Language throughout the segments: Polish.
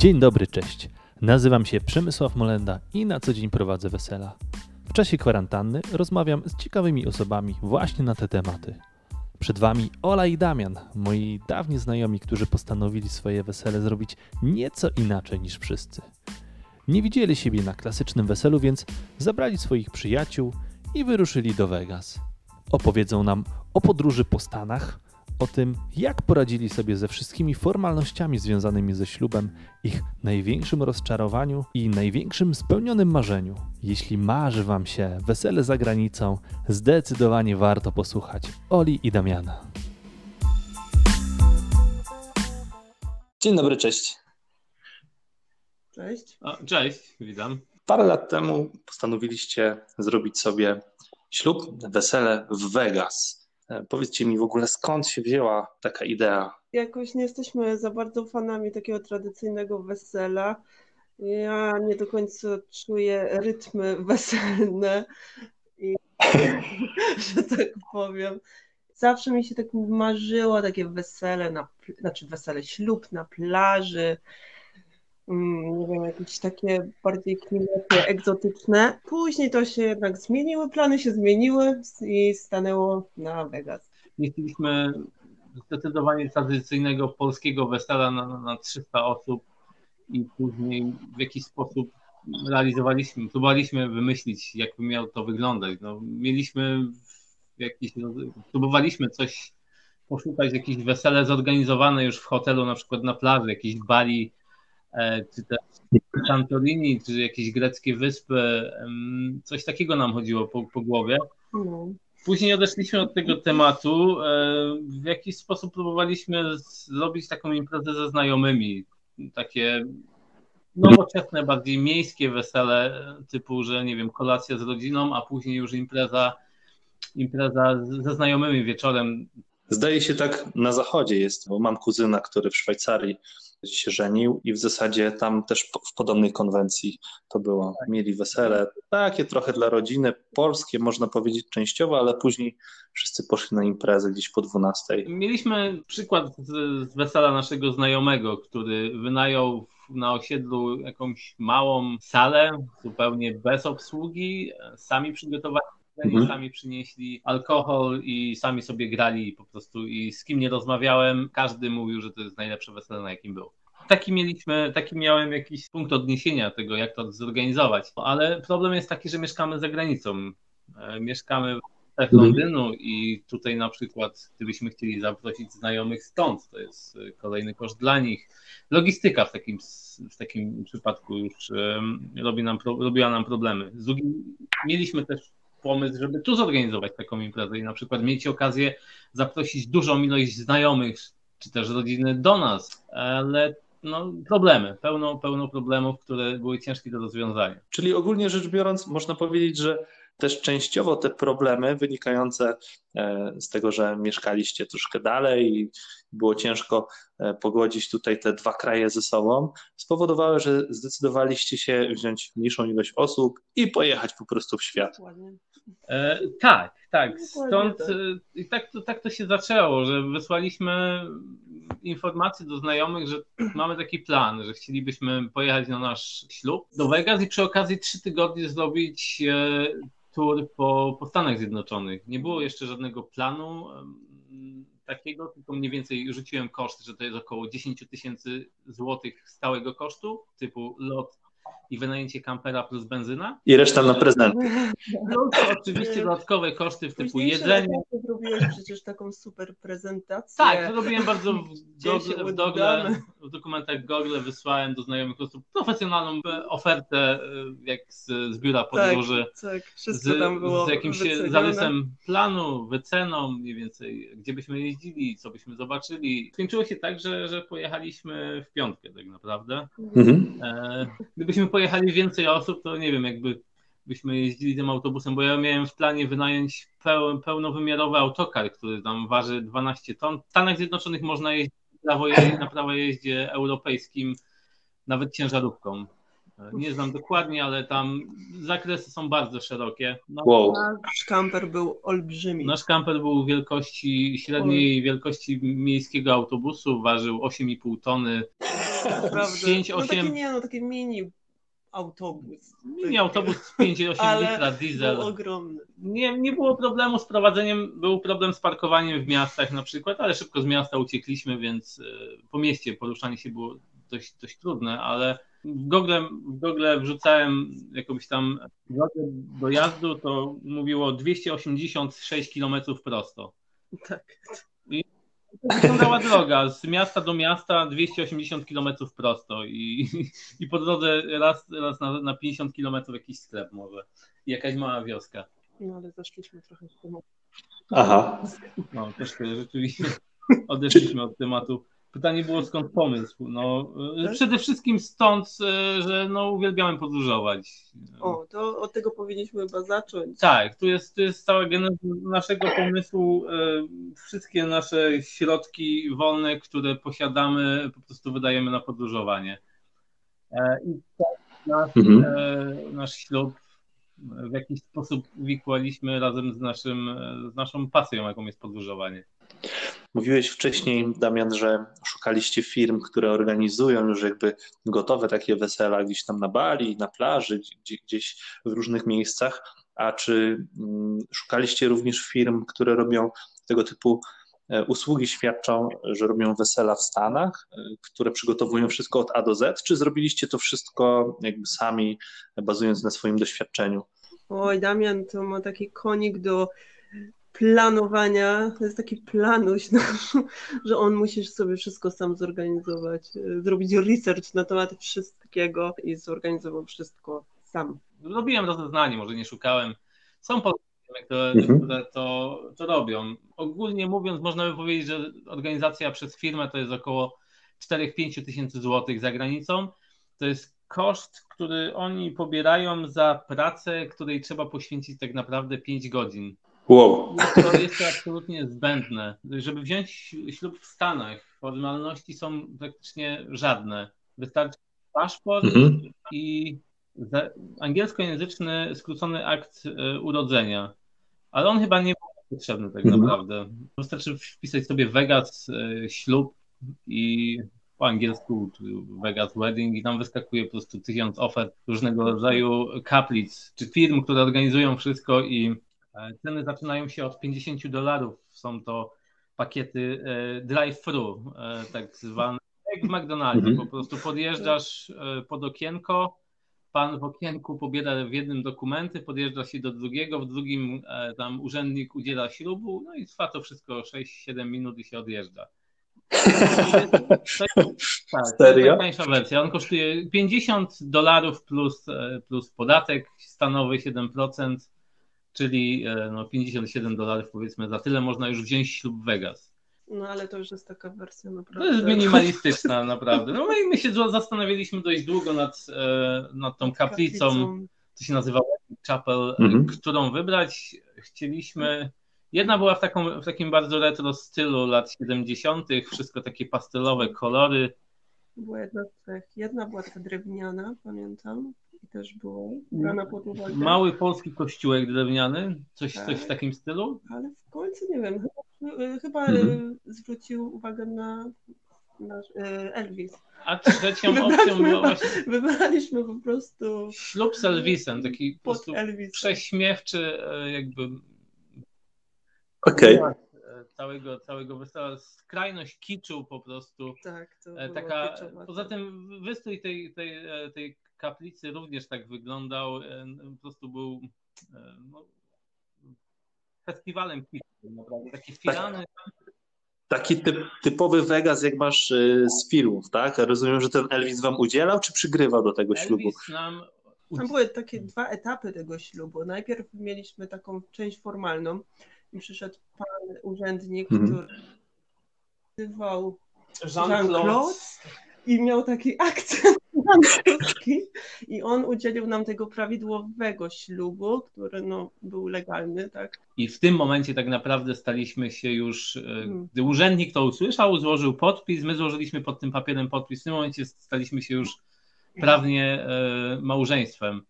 Dzień dobry, cześć. Nazywam się Przemysław Molenda i na co dzień prowadzę wesela. W czasie kwarantanny rozmawiam z ciekawymi osobami właśnie na te tematy. Przed Wami Ola i Damian, moi dawni znajomi, którzy postanowili swoje wesele zrobić nieco inaczej niż wszyscy. Nie widzieli siebie na klasycznym weselu, więc zabrali swoich przyjaciół i wyruszyli do Vegas. Opowiedzą nam o podróży po Stanach, o tym, jak poradzili sobie ze wszystkimi formalnościami związanymi ze ślubem, ich największym rozczarowaniu i największym spełnionym marzeniu. Jeśli marzy Wam się wesele za granicą, zdecydowanie warto posłuchać Oli i Damiana. Dzień dobry, cześć. Cześć. O, cześć, witam. Parę lat temu postanowiliście zrobić sobie ślub, wesele w Vegas. Powiedzcie mi w ogóle, skąd się wzięła taka idea? Jakoś nie jesteśmy za bardzo fanami takiego tradycyjnego wesela. Ja nie do końca czuję rytmy weselne, i, że tak powiem. Zawsze mi się tak marzyło takie wesele, ślub na plaży. Nie wiem, jakieś takie bardziej klimaty egzotyczne. Później to się jednak zmieniły, plany się zmieniły i stanęło na Vegas. Nie chcieliśmy zdecydowanie tradycyjnego polskiego wesela na 300 osób i później w jakiś sposób próbowaliśmy wymyślić, jakby miało to wyglądać. No, próbowaliśmy coś poszukać, jakieś wesele zorganizowane już w hotelu, na przykład na plaży, jakiejś Bali, czy też Santorini, czy jakieś greckie wyspy. Coś takiego nam chodziło po głowie. Później odeszliśmy od tego tematu. W jakiś sposób próbowaliśmy zrobić taką imprezę ze znajomymi. Takie nowoczesne, bardziej miejskie wesele, typu, że nie wiem, kolacja z rodziną, a później już impreza ze znajomymi wieczorem. Zdaje się tak na zachodzie jest, bo mam kuzyna, który w Szwajcarii się żenił i w zasadzie tam też w podobnej konwencji to było. Mieli wesele, takie trochę dla rodziny, polskie można powiedzieć częściowo, ale później wszyscy poszli na imprezę gdzieś po 12. Mieliśmy przykład z wesela naszego znajomego, który wynajął na osiedlu jakąś małą salę, zupełnie bez obsługi, sami przygotowali. Sami przynieśli alkohol i sami sobie grali po prostu i z kim nie rozmawiałem, każdy mówił, że to jest najlepsze wesele, na jakim był. Taki miałem jakiś punkt odniesienia tego, jak to zorganizować, ale problem jest taki, że mieszkamy za granicą. Mieszkamy w Londynu i tutaj na przykład, gdybyśmy chcieli zaprosić znajomych stąd, to jest kolejny koszt dla nich. Logistyka w takim przypadku już robiła nam problemy. Mieliśmy też pomysł, żeby tu zorganizować taką imprezę i na przykład mieć okazję zaprosić dużą ilość znajomych, czy też rodziny do nas, ale no, problemy, pełno problemów, które były ciężkie do rozwiązania. Czyli ogólnie rzecz biorąc można powiedzieć, że też częściowo te problemy wynikające z tego, że mieszkaliście troszkę dalej i było ciężko pogodzić tutaj te dwa kraje ze sobą, spowodowały, że zdecydowaliście się wziąć mniejszą ilość osób i pojechać po prostu w świat. Tak. Stąd tak to się zaczęło, że wysłaliśmy informacje do znajomych, że mamy taki plan, że chcielibyśmy pojechać na nasz ślub do Vegas i przy okazji 3 tygodnie zrobić tour po Stanach Zjednoczonych. Nie było jeszcze żadnego planu takiego, tylko mniej więcej rzuciłem koszty, że to jest około 10 000 złotych stałego kosztu, typu lot i wynajęcie kampera plus benzyna. I reszta na prezenty. Plus oczywiście dodatkowe koszty w typu jedzenie. Robiłeś przecież taką super prezentację. Tak, to robiłem bardzo w dokumentach Google, wysłałem do znajomych osób profesjonalną ofertę, jak z biura podróży. Tak, wszystko tam było. Z jakimś zarysem planu, wyceną mniej więcej, gdzie byśmy jeździli, co byśmy zobaczyli. Skończyło się tak, że pojechaliśmy w piątkę tak naprawdę. Gdybyśmy pojechali więcej osób, to nie wiem, byśmy jeździli tym autobusem, bo ja miałem w planie wynająć pełnowymiarowy autokar, który tam waży 12 ton. W Stanach Zjednoczonych można jeździć na prawojeździe europejskim nawet ciężarówką. Nie znam dokładnie, ale tam zakresy są bardzo szerokie. No, wow. Nasz kamper był olbrzymi. Nasz kamper był wielkości średniej wielkości miejskiego autobusu, ważył 8,5 tony. Naprawdę? 5, 8... No taki, nie, no taki mini autobus. Mini autobus 5,8 litra, diesel. Był ogromny. Nie było problemu z prowadzeniem, był problem z parkowaniem w miastach na przykład, ale szybko z miasta uciekliśmy, więc po mieście poruszanie się było dość trudne, ale w Google wrzucałem jakąś tam drogę dojazdu, to mówiło 286 km prosto. Tak. I to wyglądała droga z miasta do miasta 280 km prosto i po drodze raz na 50 km jakiś sklep może i jakaś mała wioska. No ale zaszliśmy trochę z tematu. Aha. No troszkę rzeczywiście odeszliśmy od tematu. Pytanie było, skąd pomysł? No, przede wszystkim stąd, że no, uwielbiałem podróżować. O, to od tego powinniśmy chyba zacząć. Tak, tu jest cała geneza naszego pomysłu. Wszystkie nasze środki wolne, które posiadamy, po prostu wydajemy na podróżowanie. I tak nasz ślub w jakiś sposób uwikłaliśmy razem z naszą pasją, jaką jest podróżowanie. Mówiłeś wcześniej, Damian, że szukaliście firm, które organizują już jakby gotowe takie wesela gdzieś tam na Bali, na plaży, gdzieś w różnych miejscach, a czy szukaliście również firm, które robią tego typu usługi, świadczą, że robią wesela w Stanach, które przygotowują wszystko od A do Z, czy zrobiliście to wszystko jakby sami, bazując na swoim doświadczeniu? Oj, Damian to ma taki konik do planowania, to jest taki planuś, no, że on musisz sobie wszystko sam zorganizować, zrobić research na temat wszystkiego i zorganizował wszystko sam. Robiłem rozeznanie, może nie szukałem. Są firmy, które to robią. Ogólnie mówiąc, można by powiedzieć, że organizacja przez firmę to jest około 4-5 tysięcy złotych za granicą. To jest koszt, który oni pobierają za pracę, której trzeba poświęcić tak naprawdę 5 godzin. Wow. To jest absolutnie zbędne. Żeby wziąć ślub w Stanach, formalności są praktycznie żadne. Wystarczy paszport i angielskojęzyczny skrócony akt urodzenia. Ale on chyba nie był potrzebny tak naprawdę. Wystarczy wpisać sobie Vegas ślub i po angielsku Vegas Wedding i tam wyskakuje po prostu 1000 ofert różnego rodzaju kaplic czy firm, które organizują wszystko i ceny zaczynają się od $50. Są to pakiety drive-thru, tak zwane, jak w McDonaldzie. Po prostu podjeżdżasz pod okienko, pan w okienku pobiera w jednym dokumenty, podjeżdża się do drugiego, w drugim tam urzędnik udziela ślubu, no i trwa to wszystko 6-7 minut i się odjeżdża. To jest najtańsza wersja. On kosztuje $50 plus podatek stanowy 7%. Czyli no, $57 powiedzmy, za tyle można już wziąć ślub w Vegas. No ale to już jest taka wersja naprawdę. To jest minimalistyczna naprawdę. No i my się zastanawialiśmy dość długo nad tą kaplicą, co się nazywa Chapel, którą wybrać. Chcieliśmy, jedna była w takim bardzo retro stylu lat 70., wszystko takie pastelowe kolory. Była jedna była taka drewniana, pamiętam. I też było brana pod uwagę. Mały polski kościółek drewniany, coś w takim stylu? Ale w końcu nie wiem, chyba zwrócił uwagę na nasz Elvis. A trzecią opcją była właśnie... Wybraliśmy po prostu... Ślub z Elvisem, taki po prostu prześmiewczy jakby... Okej. Okay. Całego wystała, skrajność kiczu po prostu. Tak, to było taka. Poza tym wystrój tej kaplicy również tak wyglądał, po prostu był no, festiwalem kiczu, naprawdę. Takie filany. Taki typowy Vegas, jak masz z filmów, tak? Rozumiem, że ten Elvis wam udzielał, czy przygrywał do tego ślubu? Tam były takie dwa etapy tego ślubu. Najpierw mieliśmy taką część formalną. I przyszedł pan urzędnik, który nazywał Jean-Claude i miał taki akcent francuski i on udzielił nam tego prawidłowego ślubu, który no, był legalny, tak. I w tym momencie tak naprawdę staliśmy się już, gdy urzędnik to usłyszał, złożył podpis, my złożyliśmy pod tym papierem podpis, w tym momencie staliśmy się już prawnie małżeństwem.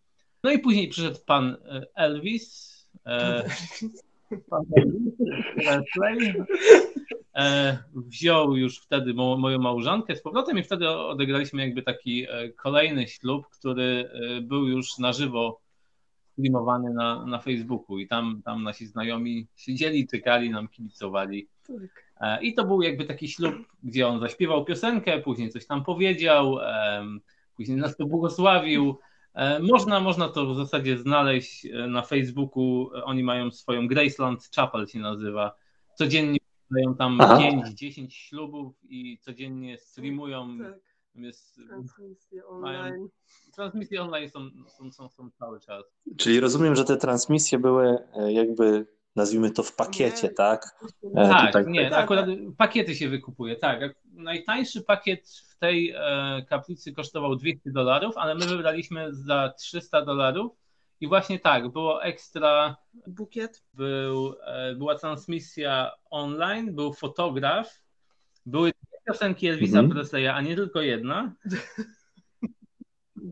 No i później przyszedł pan Elvis, pan Wesley, wziął już wtedy moją małżonkę z powrotem i wtedy odegraliśmy jakby taki kolejny ślub, który był już na żywo streamowany na Facebooku i tam nasi znajomi siedzieli, czekali, nam kibicowali. I to był jakby taki ślub, gdzie on zaśpiewał piosenkę, później coś tam powiedział, później nas to błogosławił. Można to w zasadzie znaleźć na Facebooku. Oni mają swoją, Graceland Chapel się nazywa. Codziennie mają tam 5-10 ślubów i codziennie streamują. Tak. Transmisje online. Transmisje online są cały czas. Czyli rozumiem, że te transmisje były jakby, nazwijmy to, w pakiecie, nie, tak? Tak, tutaj. Nie, akurat pakiety się wykupuje, tak. Najtańszy pakiet w tej kaplicy kosztował $200, ale my wybraliśmy za $300 i właśnie tak, było ekstra bukiet, była transmisja online, był fotograf, były piosenki Elvisa Presleya, a nie tylko jedna.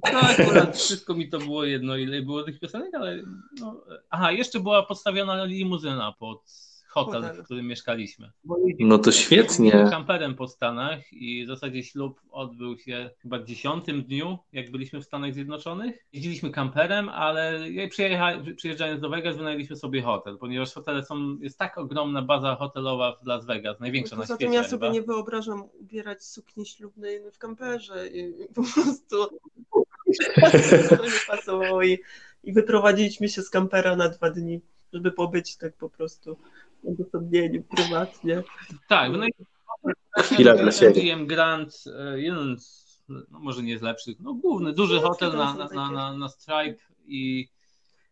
Tak, akurat wszystko mi to było jedno, ile było tych piosenek, ale... No, aha, jeszcze była podstawiona limuzyna pod hotel, w którym mieszkaliśmy. No to świetnie. Kamperem po Stanach i w zasadzie ślub odbył się chyba w 10. dniu, jak byliśmy w Stanach Zjednoczonych. Jeździliśmy kamperem, ale przyjeżdżając do Vegas wynajęliśmy sobie hotel, ponieważ hotele jest tak ogromna baza hotelowa w Las Vegas, największa na świecie. Ja sobie nie wyobrażam ubierać sukni ślubnej w kamperze i po prostu nie pasowało i wyprowadziliśmy się z kampera na 2 dni, żeby pobyć tak po prostu odosobnieniu, prywatnie. Tak, no i chwila dla siebie. MGM Grand, jeden z, no może nie z lepszych, no główny, duży hotel na Stripe i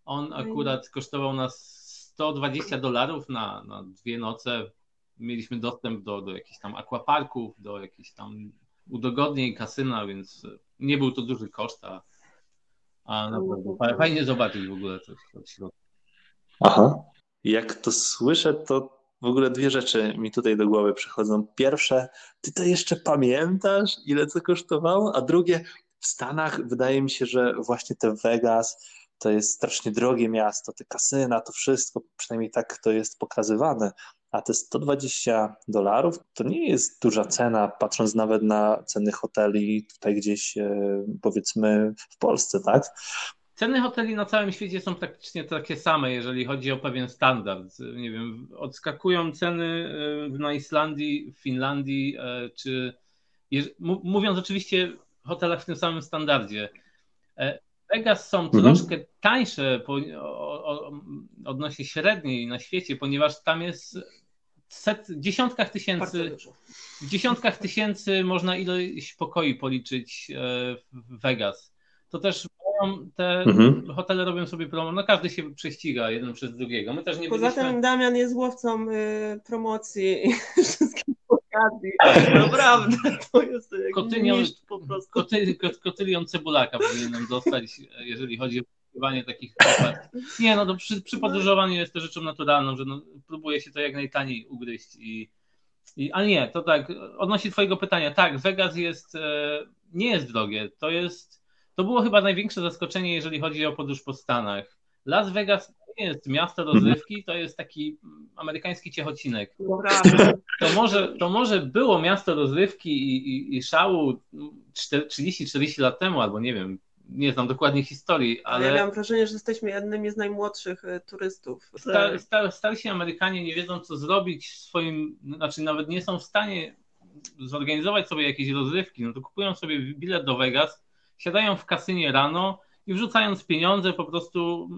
on akurat kosztował nas $120 na 2 noce. Mieliśmy dostęp do jakichś tam akwaparków, do jakichś tam udogodnień, kasyna, więc nie był to duży koszt, a naprawdę fajnie zobaczyć w ogóle coś od środka. Aha. Jak to słyszę, to w ogóle 2 rzeczy mi tutaj do głowy przychodzą. Pierwsze, ty to jeszcze pamiętasz, ile to kosztowało? A drugie, w Stanach wydaje mi się, że właśnie te Vegas to jest strasznie drogie miasto, te kasyna, to wszystko, przynajmniej tak to jest pokazywane. A te $120 to nie jest duża cena, patrząc nawet na ceny hoteli tutaj gdzieś, powiedzmy, w Polsce, tak? Ceny hoteli na całym świecie są praktycznie takie same, jeżeli chodzi o pewien standard. Nie wiem, odskakują ceny na Islandii, w Finlandii, czy mówiąc oczywiście o hotelach w tym samym standardzie. Vegas są troszkę tańsze odnośnie średniej na świecie, ponieważ tam jest w dziesiątkach tysięcy można ilość pokoi policzyć w Vegas. To też te hotele robią sobie promo, no każdy się prześciga jeden przez drugiego. My też nie byliśmy... Poza tym Damian jest łowcą promocji i wszystkich okazji. Tak. Naprawdę, to jest mistrz po prostu. Kotylion cebulaka powinienem dostać, jeżeli chodzi o poszukiwanie takich ofert. Nie, no to przy podróżowaniu jest to rzeczą naturalną, że no, próbuje się to jak najtaniej ugryźć ale nie, to tak, odnośnie twojego pytania, tak, Vegas nie jest drogie, to było chyba największe zaskoczenie, jeżeli chodzi o podróż po Stanach. Las Vegas nie jest miasto rozrywki, to jest taki amerykański Ciechocinek. To może było miasto rozrywki i szału 30-40 lat temu, albo nie wiem, nie znam dokładnie historii, ale... Ja miałam wrażenie, że jesteśmy jednymi z najmłodszych turystów. Starsi Amerykanie nie wiedzą, co zrobić w swoim... Znaczy nawet nie są w stanie zorganizować sobie jakieś rozrywki, no to kupują sobie bilet do Vegas, siadają w kasynie rano i wrzucając pieniądze po prostu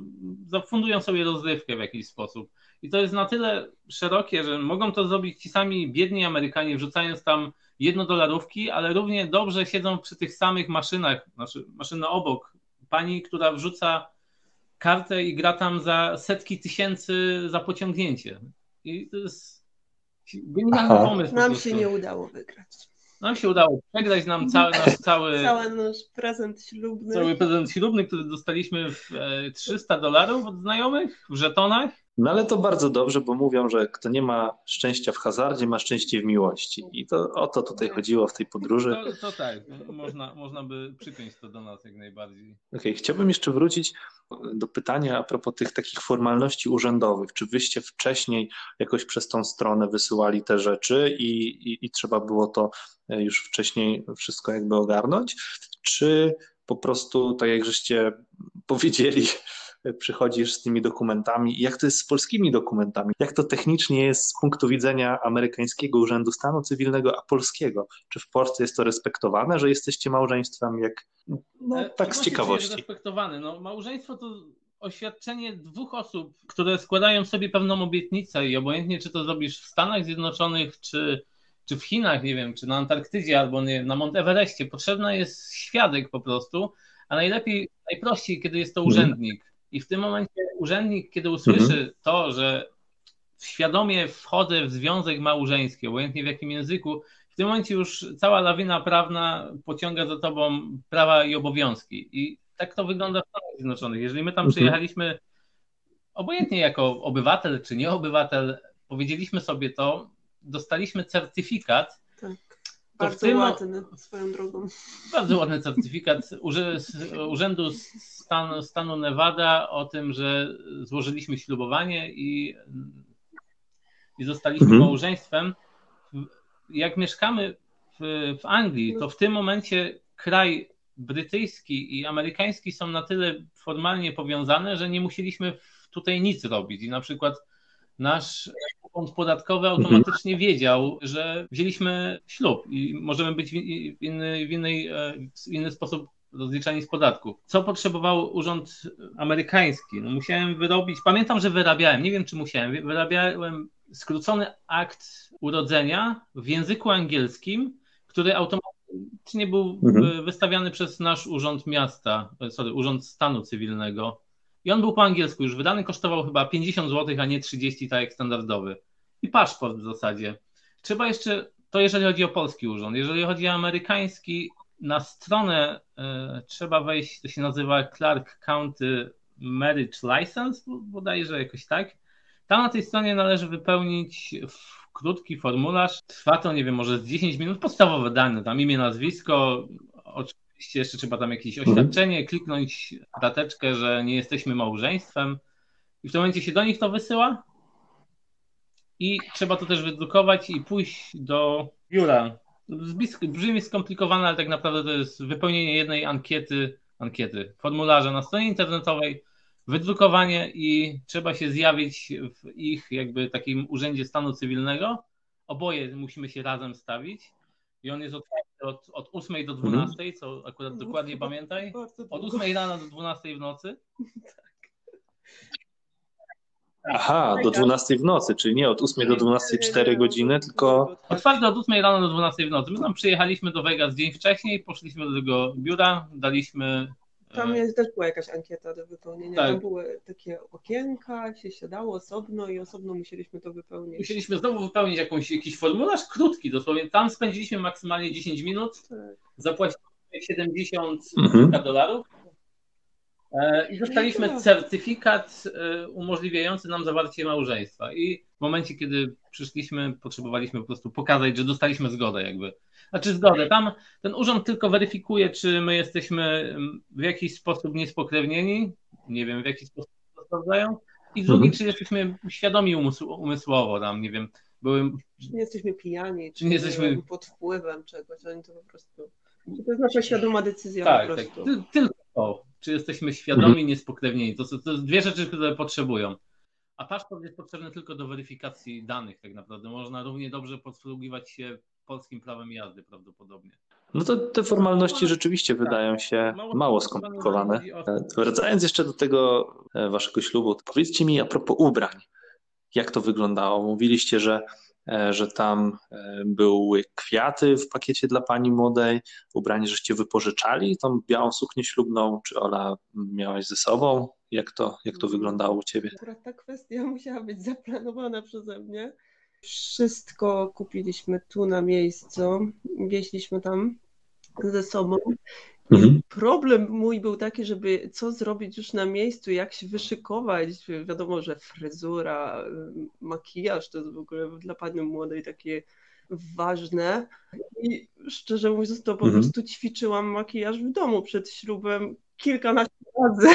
zafundują sobie rozrywkę w jakiś sposób. I to jest na tyle szerokie, że mogą to zrobić ci sami biedni Amerykanie, wrzucając tam $1, ale równie dobrze siedzą przy tych samych maszynach, znaczy maszyna obok pani, która wrzuca kartę i gra tam za setki tysięcy za pociągnięcie. I to jest genialny pomysł. Nam się nie udało wygrać. Nam się udało przegrać cały nasz prezent ślubny, który dostaliśmy w $300 od znajomych w żetonach. No ale to bardzo dobrze, bo mówią, że kto nie ma szczęścia w hazardzie, ma szczęście w miłości. I to o to tutaj chodziło w tej podróży. To tak, można by przypiąć to do nas jak najbardziej. Okej, chciałbym jeszcze wrócić do pytania a propos tych takich formalności urzędowych. Czy wyście wcześniej jakoś przez tą stronę wysyłali te rzeczy i trzeba było to już wcześniej wszystko jakby ogarnąć? Czy po prostu, tak jak żeście powiedzieli, przychodzisz z tymi dokumentami? Jak to jest z polskimi dokumentami? Jak to technicznie jest z punktu widzenia amerykańskiego Urzędu Stanu Cywilnego, a polskiego? Czy w Polsce jest to respektowane, że jesteście małżeństwem? Jak... No, tak z ciekawości. Jest respektowane. No, małżeństwo to oświadczenie dwóch osób, które składają sobie pewną obietnicę i obojętnie, czy to zrobisz w Stanach Zjednoczonych, czy w Chinach, nie wiem, czy na Antarktydzie, albo nie, na Mount Everestie, potrzebna jest świadek po prostu, a najlepiej, najprościej, kiedy jest to urzędnik. I w tym momencie urzędnik, kiedy usłyszy to, że świadomie wchodzę w związek małżeński, obojętnie w jakim języku, w tym momencie już cała lawina prawna pociąga za tobą prawa i obowiązki. I tak to wygląda w Stanach Zjednoczonych. Jeżeli my tam przyjechaliśmy, obojętnie jako obywatel czy nie obywatel, powiedzieliśmy sobie to, dostaliśmy certyfikat. Tak. Bardzo ładny swoją drogą. Bardzo ładny certyfikat Urzędu Stanu Nevada o tym, że złożyliśmy ślubowanie i zostaliśmy małżeństwem. Jak mieszkamy w Anglii, to w tym momencie kraj brytyjski i amerykański są na tyle formalnie powiązane, że nie musieliśmy tutaj nic robić. I na przykład nasz urząd podatkowy automatycznie wiedział, że wzięliśmy ślub i możemy być w inny sposób rozliczani z podatków. Co potrzebował urząd amerykański? No musiałem wyrobić, pamiętam, że wyrabiałem, nie wiem czy musiałem, wyrabiałem skrócony akt urodzenia w języku angielskim, który automatycznie był wystawiany przez nasz urząd stanu cywilnego. I on był po angielsku już wydany, kosztował chyba 50 zł, a nie 30, tak jak standardowy. I paszport w zasadzie. Trzeba jeszcze, to jeżeli chodzi o polski urząd, jeżeli chodzi o amerykański, na stronę trzeba wejść, to się nazywa Clark County Marriage License, bodajże jakoś tak. Tam na tej stronie należy wypełnić krótki formularz. Trwa to, nie wiem, może z 10 minut, podstawowe dane, tam imię, nazwisko, jeszcze trzeba tam jakieś oświadczenie, kliknąć dateczkę, że nie jesteśmy małżeństwem i w tym momencie się do nich to wysyła i trzeba to też wydrukować i pójść do biura. Brzmi skomplikowane, ale tak naprawdę to jest wypełnienie jednej ankiety, formularza na stronie internetowej, wydrukowanie i trzeba się zjawić w ich jakby takim urzędzie stanu cywilnego. Oboje musimy się razem stawić i on jest od 8 do 12, co akurat dokładnie pamiętaj. Od 8 rano do 12 w nocy. Aha, do 12 w nocy, czyli nie od 8 do 12 4 godziny, tylko... Otwarte od 8 rano do 12 w nocy. My tam przyjechaliśmy do Vegas dzień wcześniej, poszliśmy do tego biura, daliśmy... Tam też była jakaś ankieta do wypełnienia, tak. Tam były takie okienka, się siadało osobno i osobno musieliśmy to wypełnić. Musieliśmy znowu wypełnić jakiś formularz krótki dosłownie, tam spędziliśmy maksymalnie 10 minut, tak. Zapłaciliśmy $70 i dostaliśmy certyfikat umożliwiający nam zawarcie małżeństwa i w momencie, kiedy przyszliśmy, potrzebowaliśmy po prostu pokazać, że dostaliśmy zgodę jakby. Znaczy zgodę, tam ten urząd tylko weryfikuje, czy my jesteśmy w jakiś sposób niespokrewnieni, nie wiem, w jaki sposób to sprawdzają i drugi, czy jesteśmy świadomi umysłowo tam, nie wiem, czy nie jesteśmy pijani, czy nie jesteśmy pod wpływem czegoś, oni to po prostu, czy to jest nasza świadoma decyzja, tak, po prostu. Tak, tylko to, czy jesteśmy świadomi, niespokrewnieni, to są dwie rzeczy, które potrzebują. A paszport jest potrzebny tylko do weryfikacji danych tak naprawdę. Można równie dobrze posługiwać się polskim prawem jazdy prawdopodobnie. No to te formalności rzeczywiście wydają się mało skomplikowane. Wracając jeszcze do tego waszego ślubu, powiedzcie mi a propos ubrań, jak to wyglądało? Mówiliście, że tam były kwiaty w pakiecie dla pani młodej, ubranie żeście wypożyczali, tą białą suknię ślubną, czy Ola miałaś ze sobą? Jak to wyglądało u ciebie? Akurat ta kwestia musiała być zaplanowana przeze mnie. Wszystko kupiliśmy tu na miejscu, wieźliśmy tam ze sobą Mhm. Problem mój był taki, żeby co zrobić już na miejscu, jak się wyszykować. Wiadomo, że fryzura, makijaż to jest w ogóle dla panny młodej takie ważne. I szczerze mówiąc, to po prostu ćwiczyłam makijaż w domu przed ślubem kilkanaście razy.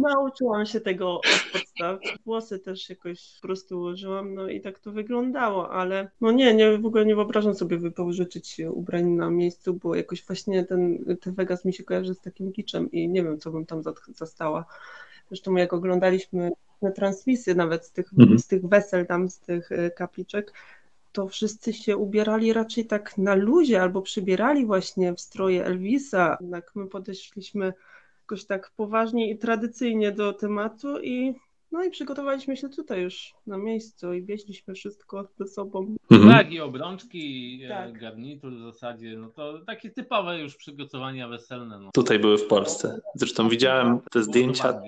Nauczyłam się tego od podstaw. Włosy też jakoś po prostu ułożyłam, no i tak to wyglądało, ale no nie, w ogóle nie wyobrażam sobie wypożyczyć się ubrań na miejscu, bo jakoś właśnie ten Vegas mi się kojarzy z takim giczem i nie wiem, co bym tam zastała. Zresztą jak oglądaliśmy transmisje nawet z tych wesel tam, z tych kapliczek, to wszyscy się ubierali raczej tak na luzie albo przybierali właśnie w stroje Elvisa. Jednak my podeszliśmy jakoś tak poważnie i tradycyjnie do tematu i przygotowaliśmy się tutaj już na miejscu i wieźliśmy wszystko ze sobą. Tak, i obrączki, tak. Garnitur w zasadzie, no to takie typowe już przygotowania weselne. No. Tutaj były w Polsce. Zresztą widziałem te zdjęcia,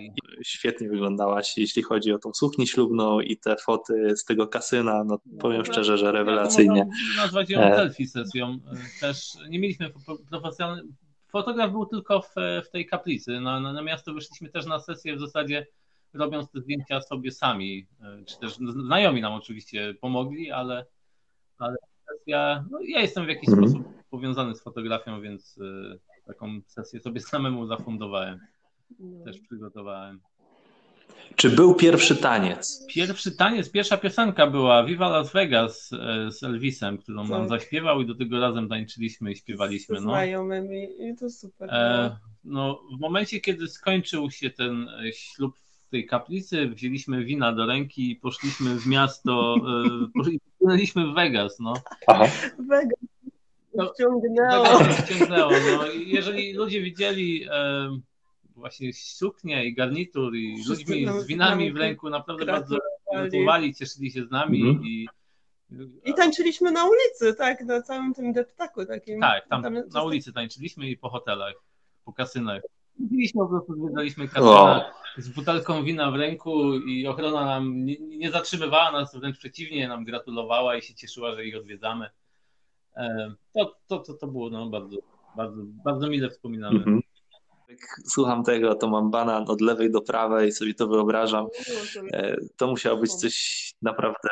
świetnie wyglądałaś, jeśli chodzi o tą suknię ślubną i te foty z tego kasyna, no powiem szczerze, że rewelacyjnie. Ja można nazwać ją selfie sesją, też nie mieliśmy profesjonalnej. Fotograf był tylko w tej kaplicy. Na miasto wyszliśmy też na sesję w zasadzie, robiąc te zdjęcia sobie sami, czy też znajomi nam oczywiście pomogli, ale sesja, ja jestem w jakiś sposób powiązany z fotografią, więc taką sesję sobie samemu zafundowałem, też przygotowałem. Czy był pierwszy taniec? Pierwsza piosenka była Viva Las Vegas z Elvisem, którą nam zaśpiewał i do tego razem tańczyliśmy i śpiewaliśmy. Z znajomymi i to super. W momencie, kiedy skończył się ten ślub w tej kaplicy, wzięliśmy wina do ręki i poszliśmy w miasto i płynęliśmy w Vegas. No. Aha. Vegas wciągnęło. No. Jeżeli ludzie widzieli... Właśnie suknia i garnitur i wszyscy ludźmi z winami w ręku naprawdę bardzo gratulowali, cieszyli się z nami. I tańczyliśmy na ulicy, tak? Na całym tym deptaku takim. Tak, tam na ulicy tańczyliśmy i po hotelach, po kasynach. Po prostu zwiedzaliśmy kasyna z butelką wina w ręku i ochrona nam nie zatrzymywała nas, wręcz przeciwnie, nam gratulowała i się cieszyła, że ich odwiedzamy. To było bardzo, bardzo, bardzo mile wspominane. Jak słucham tego, to mam banan od lewej do prawej, sobie to wyobrażam. To musiało być coś naprawdę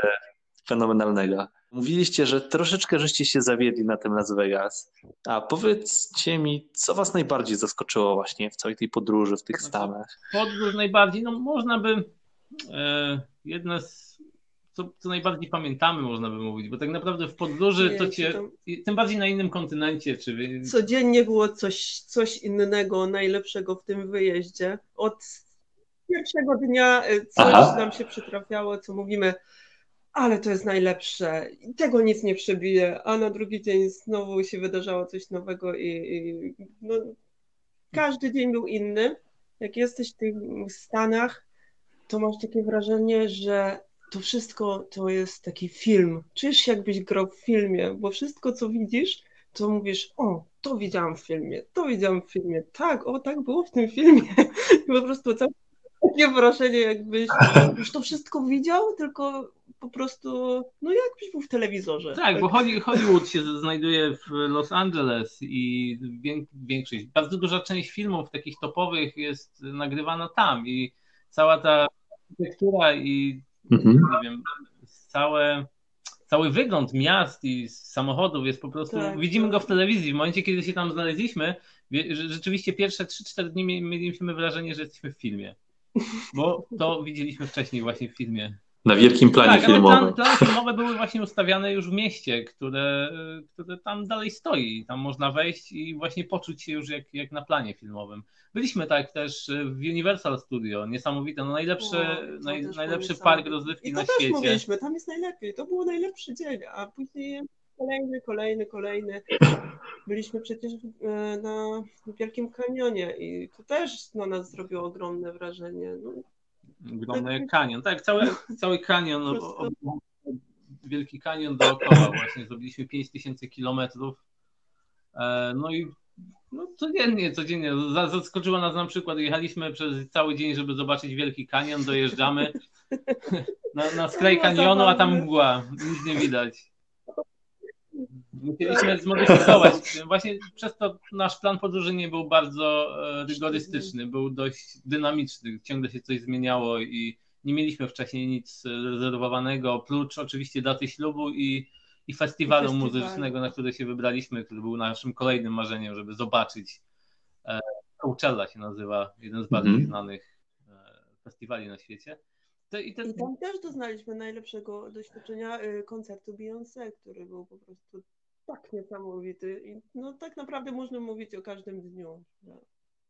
fenomenalnego. Mówiliście, że troszeczkę żeście się zawiedli na tym Las Vegas. A powiedzcie mi, co was najbardziej zaskoczyło właśnie w całej tej podróży, w tych Stanach? Podróż najbardziej, można by... jedne z... Co najbardziej pamiętamy, można by mówić, bo tak naprawdę w podróży to cię, tym bardziej na innym kontynencie. Codziennie było coś innego, najlepszego w tym wyjeździe. Od pierwszego dnia coś nam się przytrafiało, co mówimy, ale to jest najlepsze, tego nic nie przebije, a na drugi dzień znowu się wydarzało coś nowego i każdy dzień był inny. Jak jesteś w tych Stanach, to masz takie wrażenie, że to wszystko to jest taki film. Czujesz się, jakbyś grał w filmie, bo wszystko, co widzisz, to mówisz, to widziałam w filmie, tak było w tym filmie. I po prostu takie wrażenie, jakbyś już to wszystko widział, tylko po prostu, jakbyś był w telewizorze. Tak, bo Hollywood się znajduje w Los Angeles i bardzo duża część filmów takich topowych jest nagrywana tam i cała ta architektura i nie wiem, cały wygląd miast i samochodów jest po prostu, widzimy go w telewizji. W momencie, kiedy się tam znaleźliśmy, rzeczywiście pierwsze 3-4 dni mieliśmy wrażenie, że jesteśmy w filmie, bo to widzieliśmy wcześniej właśnie w filmie. Na wielkim planie filmowym. Plany filmowe były właśnie ustawiane już w mieście, które tam dalej stoi. Tam można wejść i właśnie poczuć się już jak na planie filmowym. Byliśmy tak też w Universal Studio. Niesamowite, najlepszy park rozrywki na świecie. I to też mówiliśmy, tam jest najlepiej. To był najlepszy dzień, a później kolejny. Byliśmy przecież na Wielkim Kanionie i to też na nas zrobiło ogromne wrażenie. Ogromny jak kanion, tak, cały kanion, Wielki Kanion dookoła właśnie, zrobiliśmy 5000 kilometrów, codziennie, zaskoczyło nas na przykład, jechaliśmy przez cały dzień, żeby zobaczyć Wielki Kanion, dojeżdżamy na skraj kanionu, a tam mgła, nic nie widać. Musieliśmy zmodyfikować. Właśnie przez to nasz plan podróży nie był bardzo rygorystyczny, był dość dynamiczny, ciągle się coś zmieniało i nie mieliśmy wcześniej nic rezerwowanego, oprócz oczywiście daty ślubu i festiwalu muzycznego, na który się wybraliśmy, który był naszym kolejnym marzeniem, żeby zobaczyć. Coachella się nazywa, jeden z bardziej znanych festiwali na świecie. I tam też doznaliśmy najlepszego doświadczenia koncertu Beyoncé, który był po prostu tak niesamowity. I no tak naprawdę można mówić o każdym dniu, że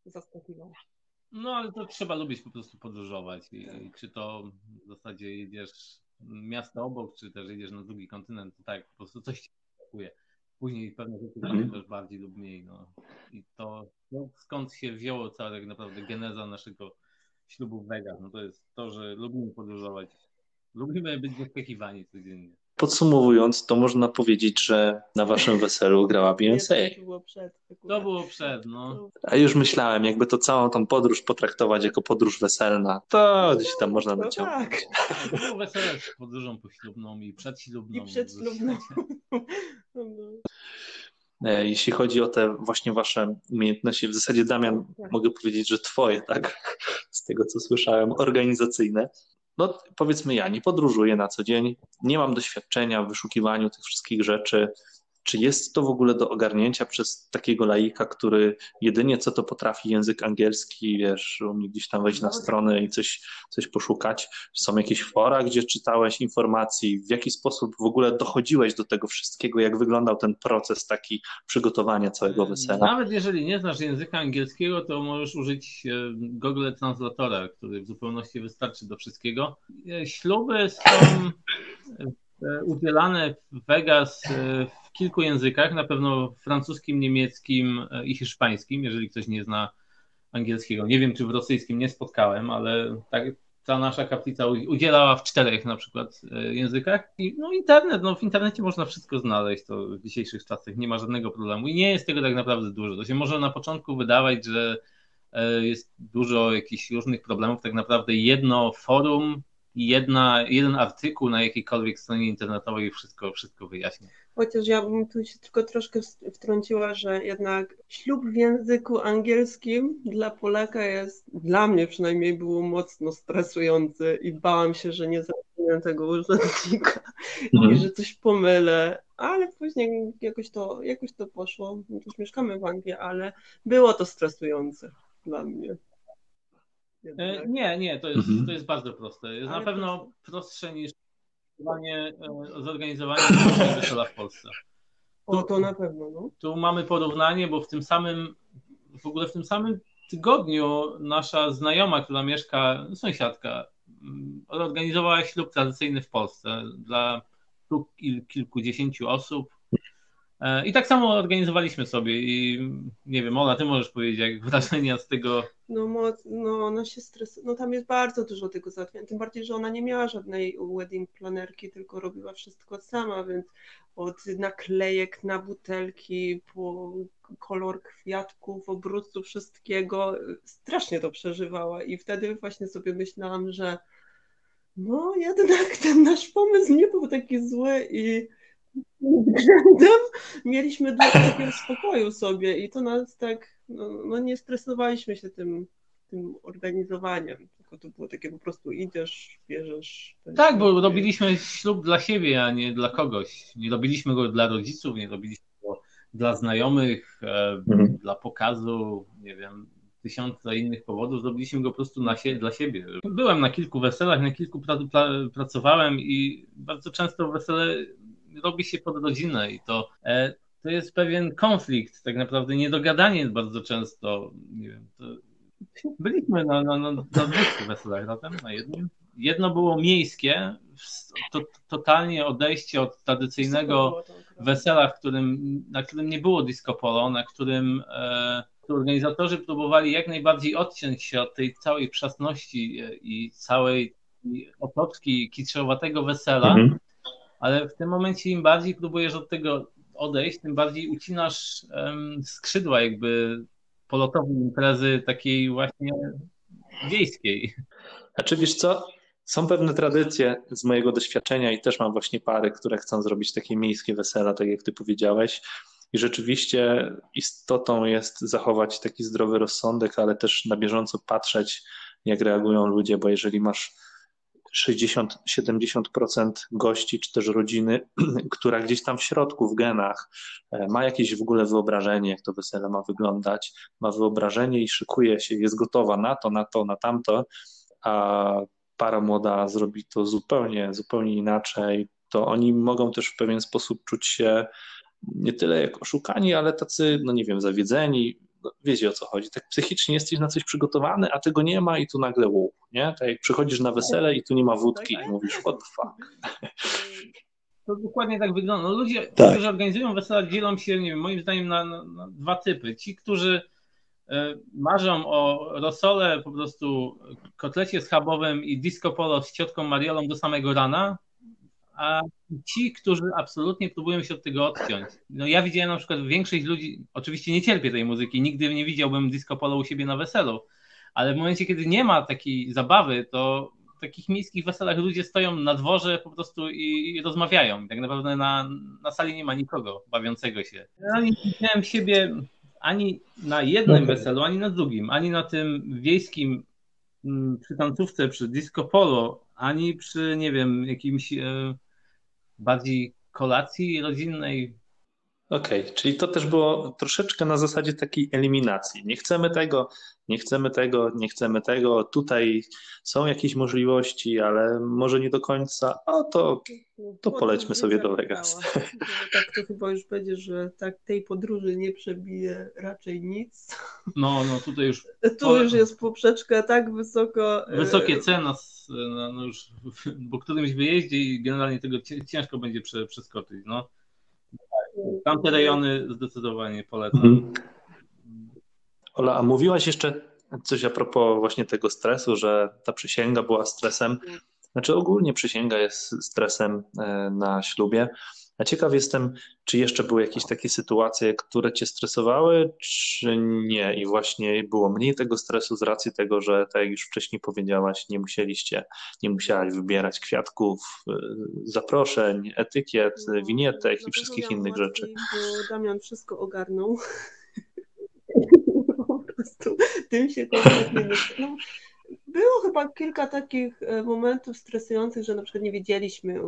zaskakiwał. No ale to trzeba lubić po prostu podróżować. I czy to w zasadzie jedziesz miasto obok, czy też jedziesz na drugi kontynent, to tak po prostu coś ci zaskakuje. Później pewne rzeczy też bardziej lub mniej. No. I to skąd się wzięło cała tak naprawdę geneza naszego ślubu w Vegas, no to jest to, że lubimy podróżować, lubimy być zaskakiwani codziennie. Podsumowując, to można powiedzieć, że na waszym weselu grała Beyoncé. To było przed, no. A już myślałem, jakby to całą tą podróż potraktować jako podróż weselna, to gdzieś tam można dociągnąć. Tak. To było wesele z podróżą poślubną i przedślubną. Jeśli chodzi o te właśnie wasze umiejętności, w zasadzie Damian, mogę powiedzieć, że twoje, tak, z tego co słyszałem, organizacyjne. No powiedzmy, ja nie podróżuję na co dzień, nie mam doświadczenia w wyszukiwaniu tych wszystkich rzeczy. Czy jest to w ogóle do ogarnięcia przez takiego laika, który jedynie co to potrafi język angielski, wiesz, umie gdzieś tam wejść na stronę i coś poszukać? Są jakieś fora, gdzie czytałeś informacji? W jaki sposób w ogóle dochodziłeś do tego wszystkiego? Jak wyglądał ten proces taki przygotowania całego wesela? Nawet jeżeli nie znasz języka angielskiego, to możesz użyć Google Translatora, który w zupełności wystarczy do wszystkiego. Śluby są udzielane w Vegas w kilku językach, na pewno francuskim, niemieckim i hiszpańskim, jeżeli ktoś nie zna angielskiego. Nie wiem, czy w rosyjskim nie spotkałem, ale tak, ta nasza kaplica udzielała w 4 na przykład językach. I no internet, no w internecie można wszystko znaleźć, to w dzisiejszych czasach nie ma żadnego problemu i nie jest tego tak naprawdę dużo. To się może na początku wydawać, że jest dużo jakichś różnych problemów, tak naprawdę jedno forum, jeden artykuł na jakiejkolwiek stronie internetowej wszystko wyjaśnia. Chociaż ja bym tu się tylko troszkę wtrąciła, że jednak ślub w języku angielskim dla Polaka jest, dla mnie przynajmniej, było mocno stresujący i bałam się, że nie zapomnę tego urzędnika i że coś pomylę, ale później jakoś to poszło. My też mieszkamy w Anglii, ale było to stresujące dla mnie. Jednak. Nie, to jest bardzo proste. Jest na pewno prostsze niż zorganizowanie wesela w Polsce. To na pewno. No. Tu mamy porównanie, bo w tym samym tygodniu nasza znajoma, która mieszka, sąsiadka, organizowała ślub tradycyjny w Polsce dla kilkudziesięciu osób. I tak samo organizowaliśmy sobie i nie wiem, Ola, ty możesz powiedzieć, jak wrażenia z tego. No ona się stresuje, no tam jest bardzo dużo tego załatwienia, tym bardziej, że ona nie miała żadnej wedding planerki, tylko robiła wszystko sama, więc od naklejek na butelki, po kolor kwiatków, obrózców, wszystkiego, strasznie to przeżywała i wtedy właśnie sobie myślałam, że no jednak ten nasz pomysł nie był taki zły i mieliśmy dużo takiego spokoju sobie i to nas tak, no nie stresowaliśmy się tym organizowaniem, tylko to było takie po prostu idziesz, bierzesz. Tak, bo robiliśmy ślub dla siebie, a nie dla kogoś. Nie robiliśmy go dla rodziców, nie robiliśmy go dla znajomych, dla pokazu, nie wiem, tysiąca innych powodów, zrobiliśmy go po prostu dla siebie. Byłem na kilku weselach, na kilku pracowałem i bardzo często wesele robi się pod rodzinę i to jest pewien konflikt, tak naprawdę niedogadanie bardzo często, nie wiem, to byliśmy na 2 weselach razem, na jednym. Jedno było miejskie, totalnie odejście od tradycyjnego wesela, na którym nie było disco polo, na którym organizatorzy próbowali jak najbardziej odciąć się od tej całej przesności i całej otoczki kiczowatego wesela, ale w tym momencie im bardziej próbujesz od tego odejść, tym bardziej ucinasz skrzydła jakby polotowej imprezy takiej właśnie wiejskiej. A czy wiesz co, Są pewne tradycje z mojego doświadczenia i też mam właśnie pary, które chcą zrobić takie miejskie wesela, tak jak ty powiedziałeś. I rzeczywiście istotą jest zachować taki zdrowy rozsądek, ale też na bieżąco patrzeć, jak reagują ludzie, bo jeżeli masz 60-70% gości czy też rodziny, która gdzieś tam w środku, w genach ma jakieś w ogóle wyobrażenie, jak to wesele ma wyglądać, ma wyobrażenie i szykuje się, jest gotowa na tamto, a para młoda zrobi to zupełnie inaczej, to oni mogą też w pewien sposób czuć się nie tyle jak oszukani, ale tacy, zawiedzeni, wiecie o co chodzi, tak psychicznie jesteś na coś przygotowany, a tego nie ma i tu nagle łup, nie? Tak jak przychodzisz na wesele i tu nie ma wódki i mówisz, what the fuck. To dokładnie tak wygląda. No ludzie, którzy organizują wesela, dzielą się, moim zdaniem na dwa typy. Ci, którzy marzą o rosole, po prostu kotlecie schabowym i disco polo z ciotką Mariolą do samego rana, a ci, którzy absolutnie próbują się od tego odciąć. No ja widziałem na przykład większość ludzi, oczywiście nie cierpię tej muzyki, nigdy nie widziałbym disco polo u siebie na weselu, ale w momencie, kiedy nie ma takiej zabawy, to w takich miejskich weselach ludzie stoją na dworze po prostu i rozmawiają. Tak naprawdę na sali nie ma nikogo bawiącego się. Ja nie widziałem siebie ani na jednym weselu, ani na drugim, ani na tym wiejskim przy tancówce, przy disco polo, ani przy, jakimś bardziej kolacji rodzinnej. Okej, czyli to też było troszeczkę na zasadzie takiej eliminacji. Nie chcemy tego, tutaj są jakieś możliwości, ale może nie do końca, to polećmy sobie do Vegas. Tak to chyba już będzie, że tak tej podróży nie przebije raczej nic. No tutaj już... Tu już jest poprzeczka tak wysoko... Wysokie ceny, już po którymś wyjeździe i generalnie tego ciężko będzie przeskoczyć, no. Tamte rejony zdecydowanie polecam. Ola, a mówiłaś jeszcze coś a propos właśnie tego stresu, że ta przysięga była stresem. Znaczy ogólnie przysięga jest stresem na ślubie. A ciekaw jestem, czy jeszcze były jakieś takie sytuacje, które cię stresowały, czy nie? I właśnie było mniej tego stresu z racji tego, że tak jak już wcześniej powiedziałaś, nie musiałaś wybierać kwiatków, zaproszeń, etykiet, winietek i wszystkich innych rzeczy. Bo Damian wszystko ogarnął. Po prostu tym się kompletnie nie... Było chyba kilka takich momentów stresujących, że na przykład nie wiedzieliśmy,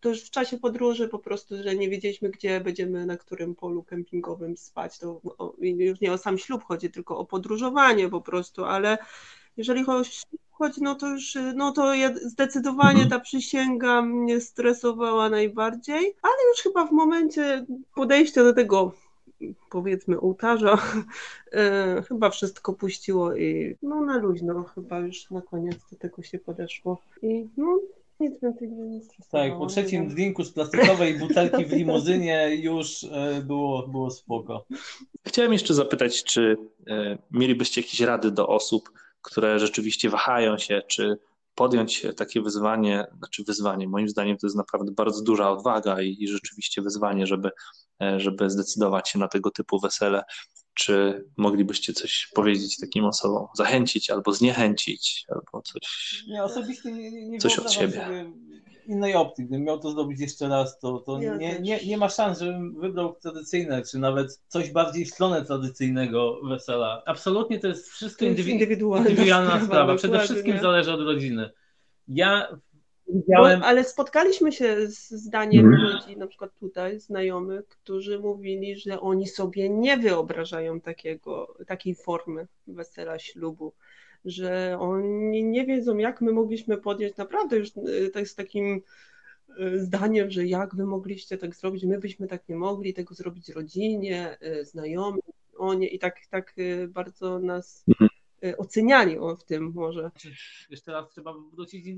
to już w czasie podróży po prostu, że nie wiedzieliśmy, gdzie będziemy, na którym polu kempingowym spać. To już nie o sam ślub chodzi, tylko o podróżowanie po prostu, ale jeżeli chodzi, to zdecydowanie ta przysięga mnie stresowała najbardziej, ale już chyba w momencie podejścia do tego, powiedzmy, ołtarza, chyba wszystko puściło i na luźno chyba już na koniec do tego się podeszło. I nic więcej nie stresowało. Tak, po trzecim drinku z plastikowej butelki w limuzynie już było spoko. Chciałem jeszcze zapytać, czy mielibyście jakieś rady do osób, które rzeczywiście wahają się, czy podjąć takie wyzwanie, moim zdaniem to jest naprawdę bardzo duża odwaga i rzeczywiście wyzwanie, żeby zdecydować się na tego typu wesele. Czy moglibyście coś powiedzieć takim osobom? Zachęcić albo zniechęcić, albo coś. Ja osobiście nie coś od siebie. Innej opcji. Gdybym miał to zrobić jeszcze raz, to ja nie ma szans, żebym wybrał tradycyjne, czy nawet coś bardziej w stronę tradycyjnego wesela. Absolutnie to jest wszystko indywidualna sprawa. Przede wszystkim zależy od rodziny. Ale spotkaliśmy się z zdaniem ludzi, na przykład tutaj znajomych, którzy mówili, że oni sobie nie wyobrażają takiej formy wesela, ślubu, że oni nie wiedzą, jak my mogliśmy podjąć, naprawdę już tak z takim zdaniem, że jak wy mogliście tak zrobić, my byśmy tak nie mogli tego zrobić rodzinie, znajomym, i tak bardzo nas... oceniali w tym może. Jeszcze raz trzeba wrócić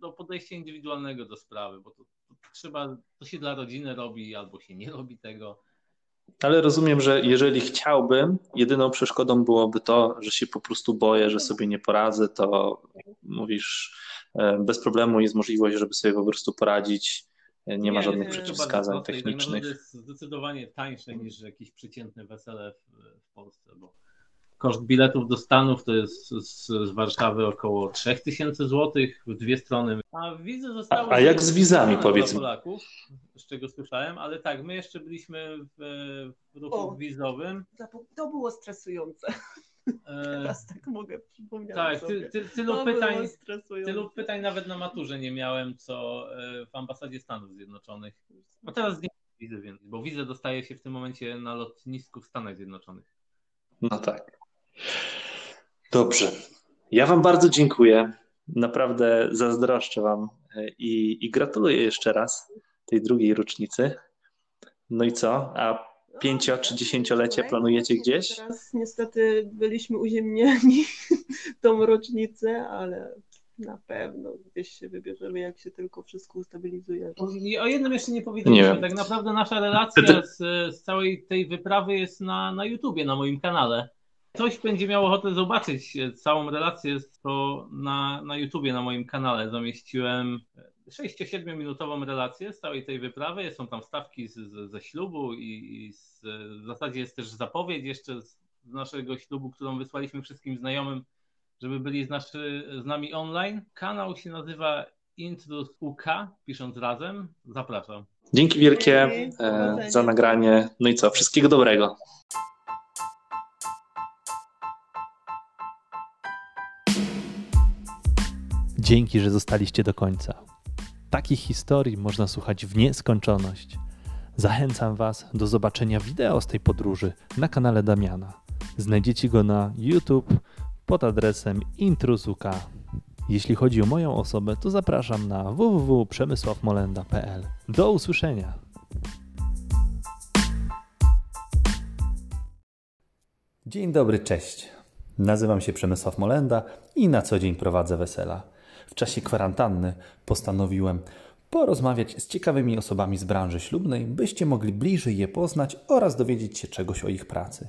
do podejścia indywidualnego do sprawy, bo to się dla rodziny robi, albo się nie robi tego. Ale rozumiem, że jeżeli chciałbym, jedyną przeszkodą byłoby to, że się po prostu boję, że sobie nie poradzę, to mówisz, bez problemu jest możliwość, żeby sobie po prostu poradzić, nie ma żadnych przeciwwskazań technicznych. To jest zdecydowanie tańsze niż jakieś przeciętne wesele w Polsce, bo Koszt biletów do Stanów to jest z Warszawy około 3000 zł w dwie strony. A wizy zostały... A jak z wizami, powiedzmy? Polaków, z czego słyszałem, ale tak, my jeszcze byliśmy w ruchu wizowym. To było stresujące. Teraz tak mogę przypomnieć. Tak, tylu pytań nawet na maturze nie miałem, co w ambasadzie Stanów Zjednoczonych. No teraz nie mam wizy, więc, bo wizę dostaje się w tym momencie na lotnisku w Stanach Zjednoczonych. No tak. Dobrze. Ja wam bardzo dziękuję. Naprawdę zazdroszczę wam i gratuluję jeszcze raz tej drugiej rocznicy. No i co? A 5- czy 10-lecie planujecie gdzieś? Teraz niestety byliśmy uziemniani tą rocznicę, ale na pewno gdzieś się wybierzemy, jak się tylko wszystko ustabilizuje. O jednym jeszcze nie powiedzieliśmy. Tak naprawdę nasza relacja z całej tej wyprawy jest na YouTubie, na moim kanale. Ktoś będzie miał ochotę zobaczyć całą relację, to na YouTubie, na moim kanale zamieściłem 6-7-minutową relację z całej tej wyprawy. Są tam wstawki ze ślubu i w zasadzie jest też zapowiedź jeszcze z naszego ślubu, którą wysłaliśmy wszystkim znajomym, żeby byli z nami online. Kanał się nazywa Intrus UK, pisząc razem. Zapraszam. Dzięki wielkie za nagranie. No i co? Wszystkiego dobrego. Dzięki, że zostaliście do końca. Takich historii można słuchać w nieskończoność. Zachęcam was do zobaczenia wideo z tej podróży na kanale Damiana. Znajdziecie go na YouTube pod adresem Intrus.uk. Jeśli chodzi o moją osobę, to zapraszam na www.przemysławmolenda.pl. Do usłyszenia! Dzień dobry, cześć. Nazywam się Przemysław Molenda i na co dzień prowadzę wesela. W czasie kwarantanny postanowiłem porozmawiać z ciekawymi osobami z branży ślubnej, byście mogli bliżej je poznać oraz dowiedzieć się czegoś o ich pracy.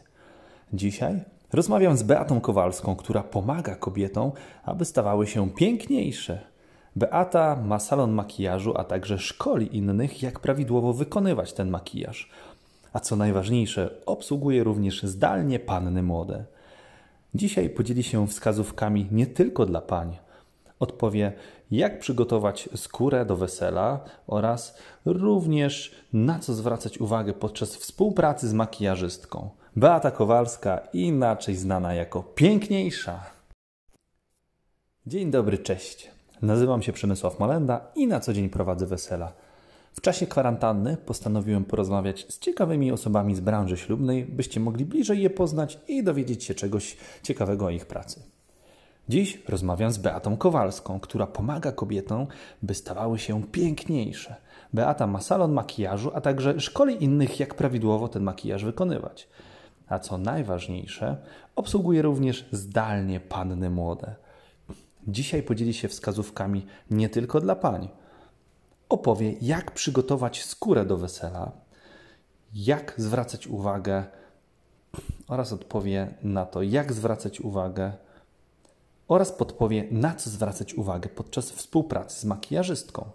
Dzisiaj rozmawiam z Beatą Kowalską, która pomaga kobietom, aby stawały się piękniejsze. Beata ma salon makijażu, a także szkoli innych, jak prawidłowo wykonywać ten makijaż. A co najważniejsze, obsługuje również zdalnie panny młode. Dzisiaj podzieli się wskazówkami nie tylko dla pań. Odpowie, jak przygotować skórę do wesela oraz również na co zwracać uwagę podczas współpracy z makijażystką. Beata Kowalska, inaczej znana jako Piękniejsza. Dzień dobry, cześć. Nazywam się Przemysław Molenda i na co dzień prowadzę wesela. W czasie kwarantanny postanowiłem porozmawiać z ciekawymi osobami z branży ślubnej, byście mogli bliżej je poznać i dowiedzieć się czegoś ciekawego o ich pracy. Dziś rozmawiam z Beatą Kowalską, która pomaga kobietom, by stawały się piękniejsze. Beata ma salon makijażu, a także szkoli innych, jak prawidłowo ten makijaż wykonywać. A co najważniejsze, obsługuje również zdalnie panny młode. Dzisiaj podzieli się wskazówkami nie tylko dla pań. Opowie, jak przygotować skórę do wesela, jak zwracać uwagę oraz odpowie na to, jak zwracać uwagę oraz podpowie, na co zwracać uwagę podczas współpracy z makijażystką.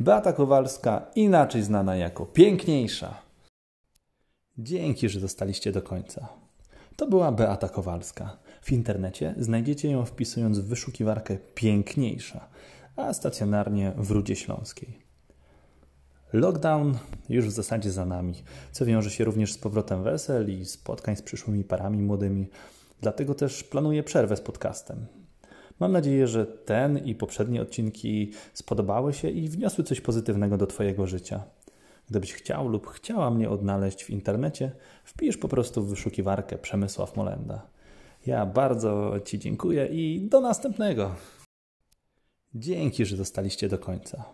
Beata Kowalska, inaczej znana jako Piękniejsza. Dzięki, że zostaliście do końca. To była Beata Kowalska. W internecie znajdziecie ją wpisując w wyszukiwarkę Piękniejsza, a stacjonarnie w Rudzie Śląskiej. Lockdown już w zasadzie za nami, co wiąże się również z powrotem wesel i spotkań z przyszłymi parami młodymi. Dlatego też planuję przerwę z podcastem. Mam nadzieję, że ten i poprzednie odcinki spodobały się i wniosły coś pozytywnego do twojego życia. Gdybyś chciał lub chciała mnie odnaleźć w internecie, wpisz po prostu w wyszukiwarkę Przemysław Molenda. Ja bardzo ci dziękuję i do następnego! Dzięki, że zostaliście do końca.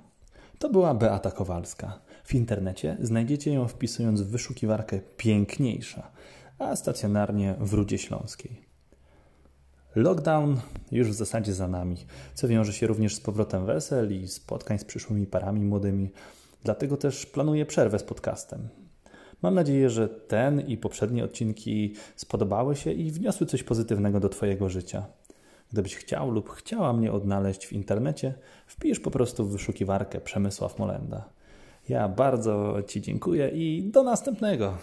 To była Beata Kowalska. W internecie znajdziecie ją wpisując w wyszukiwarkę Piękniejsza, a stacjonarnie w Rudzie Śląskiej. Lockdown już w zasadzie za nami, co wiąże się również z powrotem wesel i spotkań z przyszłymi parami młodymi. Dlatego też planuję przerwę z podcastem. Mam nadzieję, że ten i poprzednie odcinki spodobały się i wniosły coś pozytywnego do twojego życia. Gdybyś chciał lub chciała mnie odnaleźć w internecie, wpisz po prostu w wyszukiwarkę Przemysław Molenda. Ja bardzo ci dziękuję i do następnego!